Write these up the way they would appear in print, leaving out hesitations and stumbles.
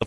The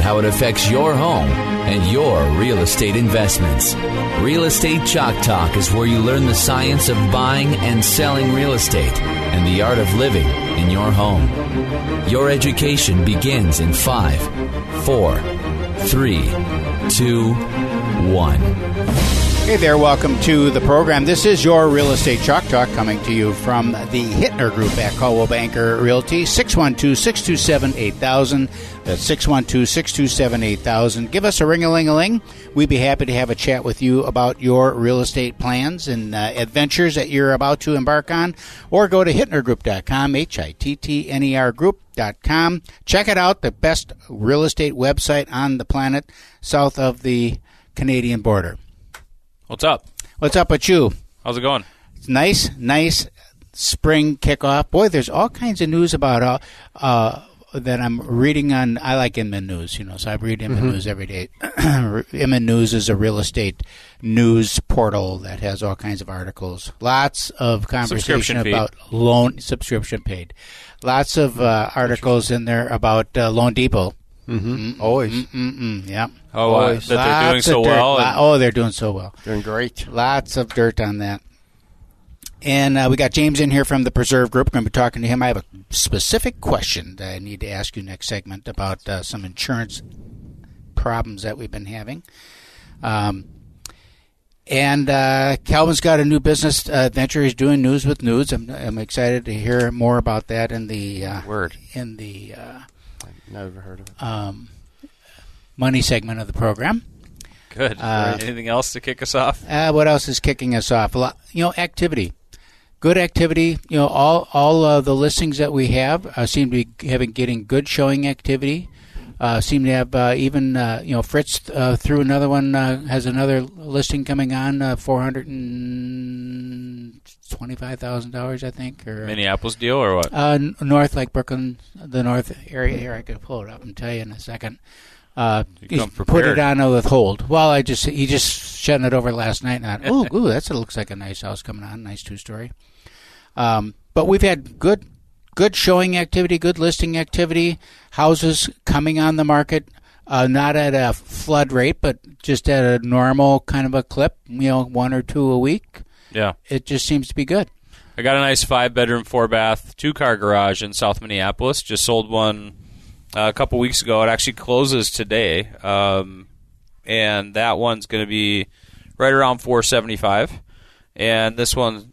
how it affects your home and your real estate investments. Real Estate Chalk Talk is where you learn the science of buying and selling real estate and the art of living in your home. Your education begins in 5, 4, 3, 2, 1. Hey there, welcome to the program. This is your Real Estate Chalk Talk coming to you from the Hittner Group at Coldwell Banker Realty, 612-627-8000. That's 612-627-8000. Give us a ring-a-ling-a-ling. We'd be happy to have a chat with you about your real estate plans and adventures that you're about to embark on. Or go to hittnergroup.com, Hittner Group.com. Check it out, the best real estate website on the planet south of the Canadian border. What's up? What's up with you? How's it going? It's nice spring kickoff. Boy, there's all kinds of news about that I'm reading on. I like Inman News, so I read Inman News every day. Inman News is a real estate news portal that has all kinds of articles. Lots of conversation about loan subscription paid. Lots of articles in there about Loan Depot. Always. Oh, that they're doing so well. They're doing so well. Doing great. Lots of dirt on that. And we got James in here from the Preserve Group. We're going to be talking to him. I have a specific question that I need to ask you next segment about some insurance problems that we've been having. And Calvin's got a new business venture. He's doing News with Nudes. I'm excited to hear more about that in the I've never heard of it. Money segment of the program. Good. Anything else to kick us off? What else is kicking us off? A lot, activity. Good activity. All the listings that we have seem to be getting good showing activity. Seem to have Fritz threw another one, has another listing coming on, $425,000, I think. Or Minneapolis deal or what? North, like Brooklyn, the north area here. I could pull it up and tell you in a second. He put it on a withhold. Well, he just shut it over last night. And ooh, that looks like a nice house coming on, nice two-story. But we've had good showing activity, good listing activity, houses coming on the market, not at a flood rate, but just at a normal kind of a clip, one or two a week. Yeah. It just seems to be good. I got a nice 5-bedroom, 4-bath, 2-car garage in South Minneapolis. Just sold one a couple weeks ago. It actually closes today, and that one's going to be right around $475,000. And this one's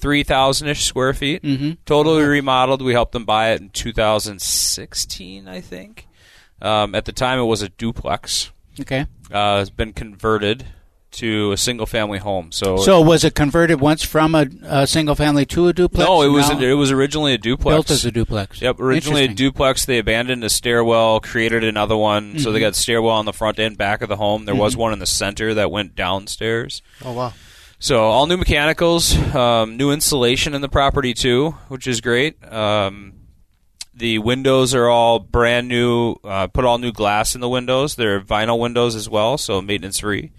3,000-ish square feet. Mm-hmm. Totally remodeled. We helped them buy it in 2016, I think. At the time, it was a duplex. Okay. It's been converted to a single-family home. So was it converted once from a single-family to a duplex? No, it was originally a duplex. Built as a duplex. Yep, originally a duplex. They abandoned a stairwell, created another one. Mm-hmm. So they got the stairwell on the front and back of the home. There was one in the center that went downstairs. Oh, wow. So all new mechanicals, new insulation in the property too, which is great. The windows are all brand new, put all new glass in the windows. They're vinyl windows as well, so maintenance-free.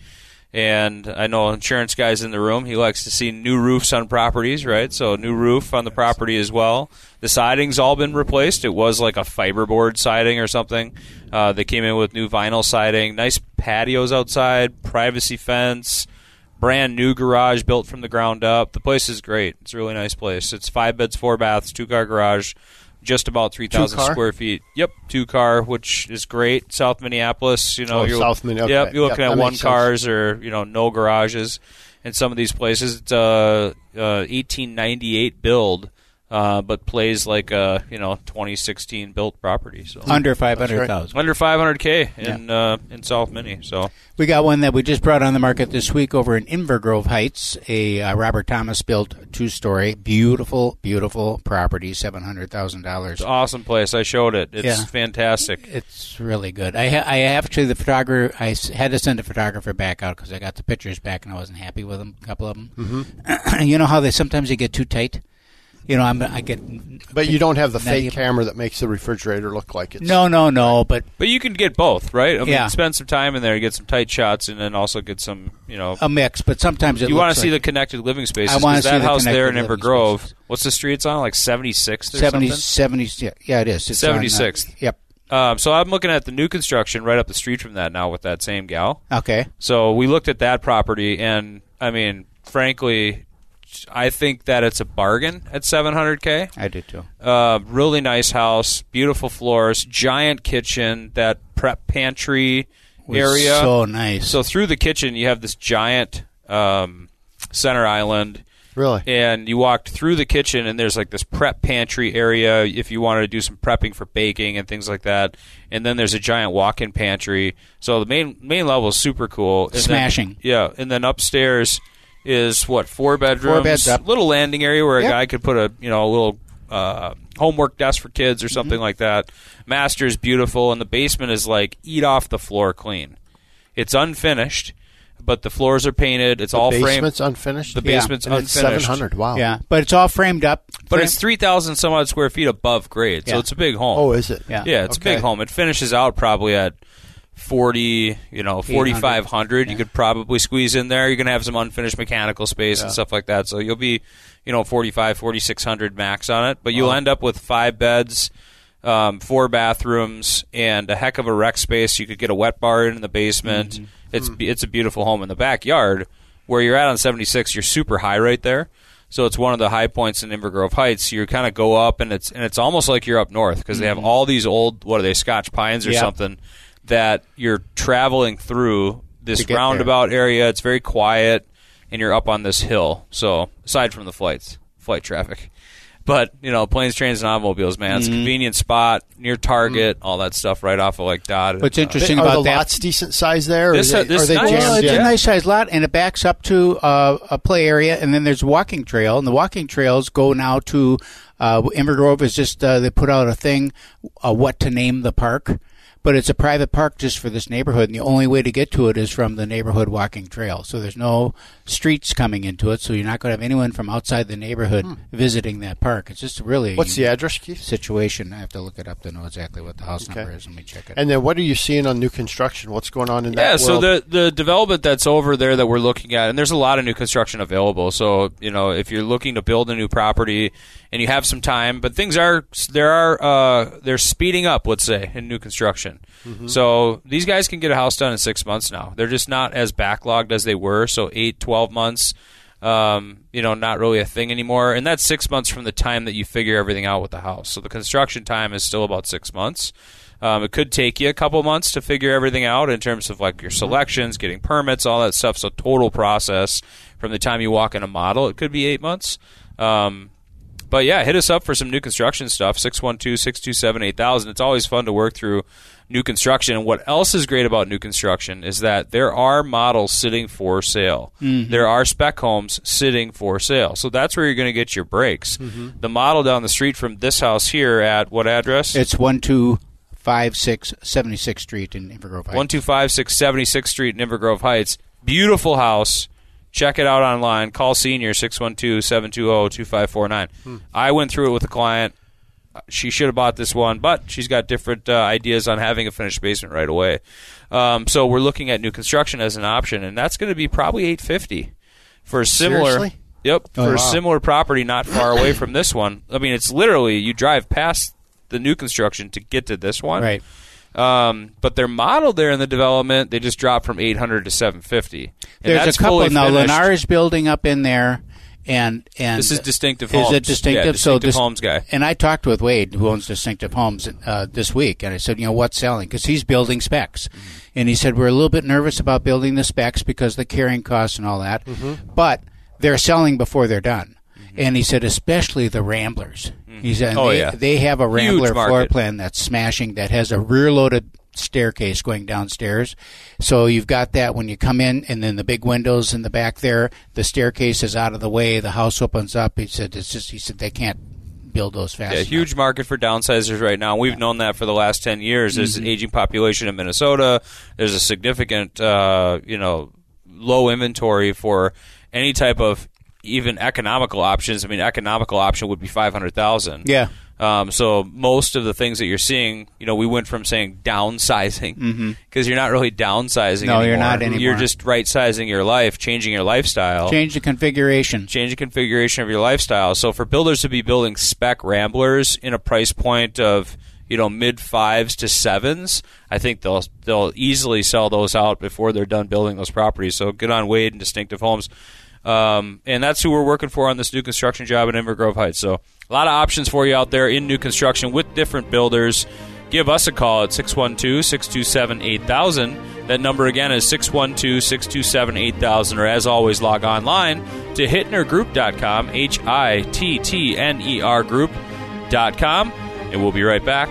And I know insurance guy's in the room. He likes to see new roofs on properties, right? So new roof on the property as well. The siding's all been replaced. It was like a fiberboard siding or something. They came in with new vinyl siding. Nice patios outside, privacy fence. Brand new garage built from the ground up. The place is great. It's a really nice place. It's 5 beds, 4 baths, 2-car garage, just about 3,000 square feet. Yep, 2-car, which is great. South Minneapolis, you're looking at 1 cars or no garages. in some of these places. It's a 1898 build, but plays like a 2016 built property. So under 500,000, right. Under 500K in South Minne. So we got one that we just brought on the market this week over in Invergrove Heights, a Robert Thomas built 2-story, beautiful property, $700,000. Awesome place. I showed it. It's fantastic. It's really good. I actually I had to send a photographer back out because I got the pictures back and I wasn't happy with them. A couple of them. Mm-hmm. You know how they sometimes get too tight. I get. But you don't have the fake camera that makes the refrigerator look like it's. No. But you can get both, right? I mean, spend some time in there, get some tight shots, and then also get some, a mix. But sometimes you want to see the connected living spaces. I want to see that house there in Invergrove. What's the street it's on? Like 76th or something. 70. Yeah, it is. It's 76th. Yep. So I'm looking at the new construction right up the street from that now with that same gal. Okay. So we looked at that property, and frankly, I think that it's a bargain at $700K. I do too. Really nice house, beautiful floors, giant kitchen, that prep pantry area. So nice. So through the kitchen, you have this giant center island. Really? And you walked through the kitchen, and there's like this prep pantry area if you wanted to do some prepping for baking and things like that. And then there's a giant walk-in pantry. So the main level is super cool. And smashing. And then upstairs is what, 4 bedrooms, 4 beds up. Little landing area where a guy could put a little homework desk for kids or something like that. Master is beautiful, and the basement is like eat off the floor clean. It's unfinished, but the floors are painted. It's all framed. The basement's unfinished. The basement's unfinished. $700,000. Wow. Yeah, but it's all framed up. But it's 3,000 some odd square feet above grade, so it's a big home. Oh, is it? Yeah, it's a big home. It finishes out probably at 4,500. You could probably squeeze in there. You're going to have some unfinished mechanical space and stuff like that. So you'll be, 4,600 max on it. But you'll end up with 5 beds, 4 bathrooms, and a heck of a rec space. You could get a wet bar in the basement. Mm-hmm. It's a beautiful home. In the backyard, where you're at on 76, you're super high right there. So it's one of the high points in Invergrove Heights. You kind of go up, and it's almost like you're up north because they have all these old, what are they, Scotch pines or something, that you're traveling through this roundabout area. It's very quiet, and you're up on this hill. So aside from the flight traffic. But, planes, trains, and automobiles, man. It's a convenient spot, near Target, all that stuff right off of, Dodd. What's interesting about that. Are the lots decent size there? This are they jammed? Well, it's a nice size lot, and it backs up to a play area, and then there's a walking trail, and the walking trails go now to Invergrove is just, they put out a thing, what to name the park. But it's a private park just for this neighborhood, and the only way to get to it is from the neighborhood walking trail. So there's no streets coming into it, so you're not going to have anyone from outside the neighborhood visiting that park. It's just really what's the address, Keith? Situation. I have to look it up to know exactly what the house number is. Let me check it. And then what are you seeing on new construction? What's going on in that world? Yeah, so the development that's over there that we're looking at, and there's a lot of new construction available. So, if you're looking to build a new property and you have some time, but things they're speeding up, let's say, in new construction. Mm-hmm. So these guys can get a house done in 6 months now. They're just not as backlogged as they were. So 8, 12 months, not really a thing anymore. And that's 6 months from the time that you figure everything out with the house. So the construction time is still about 6 months. It could take you a couple months to figure everything out in terms of your selections, getting permits, all that stuff. So total process from the time you walk in a model, it could be 8 months. But yeah, hit us up for some new construction stuff, 612-627-8000. It's always fun to work through new construction. And what else is great about new construction is that there are models sitting for sale. Mm-hmm. There are spec homes sitting for sale. So that's where you're going to get your breaks. Mm-hmm. The model down the street from this house here at what address? It's 1256 76th Street in Invergrove Heights. 1256 76th Street in Invergrove Heights. Beautiful house. Check it out online. Call Senior, 612-720-2549. I went through it with a client. She should have bought this one, but she's got different ideas on having a finished basement right away. So we're looking at new construction as an option, and that's going to be probably $850 for a similar. Seriously? Yep, for a similar property not far away from this one. It's literally you drive past the new construction to get to this one. Right. But their model there in the development, they just dropped from $800 to $750. There's a couple now. Lennar is building up in there, And this is Distinctive Homes. Is it Distinctive? Yeah, Distinctive Homes guy. And I talked with Wade, who owns Distinctive Homes, this week, and I said, you know, what's selling? Because he's building specs. Mm-hmm. And he said, we're a little bit nervous about building the specs because the carrying costs and all that. Mm-hmm. But they're selling before they're done. Mm-hmm. And he said, especially the Ramblers. Mm-hmm. He said, they have a Rambler floor plan that's smashing, that has a rear-loaded staircase going downstairs, so you've got that when you come in, and then the big windows in the back there, the staircase is out of the way, the house opens up. He said it's just, he said they can't build those fast enough. Huge market for downsizers right now. We've known that for the last 10 years. There's an aging population in Minnesota. There's a significant low inventory for any type of even economical options. I mean, economical option would be 500,000. Yeah. So most of the things that you're seeing, we went from saying downsizing, because you're not really downsizing anymore. No, you're not anymore. You're just right-sizing your life, changing your lifestyle. Change the configuration of your lifestyle. So for builders to be building spec Ramblers in a price point of, mid-5s to 7s, I think they'll easily sell those out before they're done building those properties. So good on Wade and Distinctive Homes. And that's who we're working for on this new construction job at Inver Grove Heights. So a lot of options for you out there in new construction with different builders. Give us a call at 612-627-8000. That number again is 612-627-8000. Or as always, log online to hittnergroup.com, Hittner Group.com. And we'll be right back.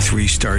Three-star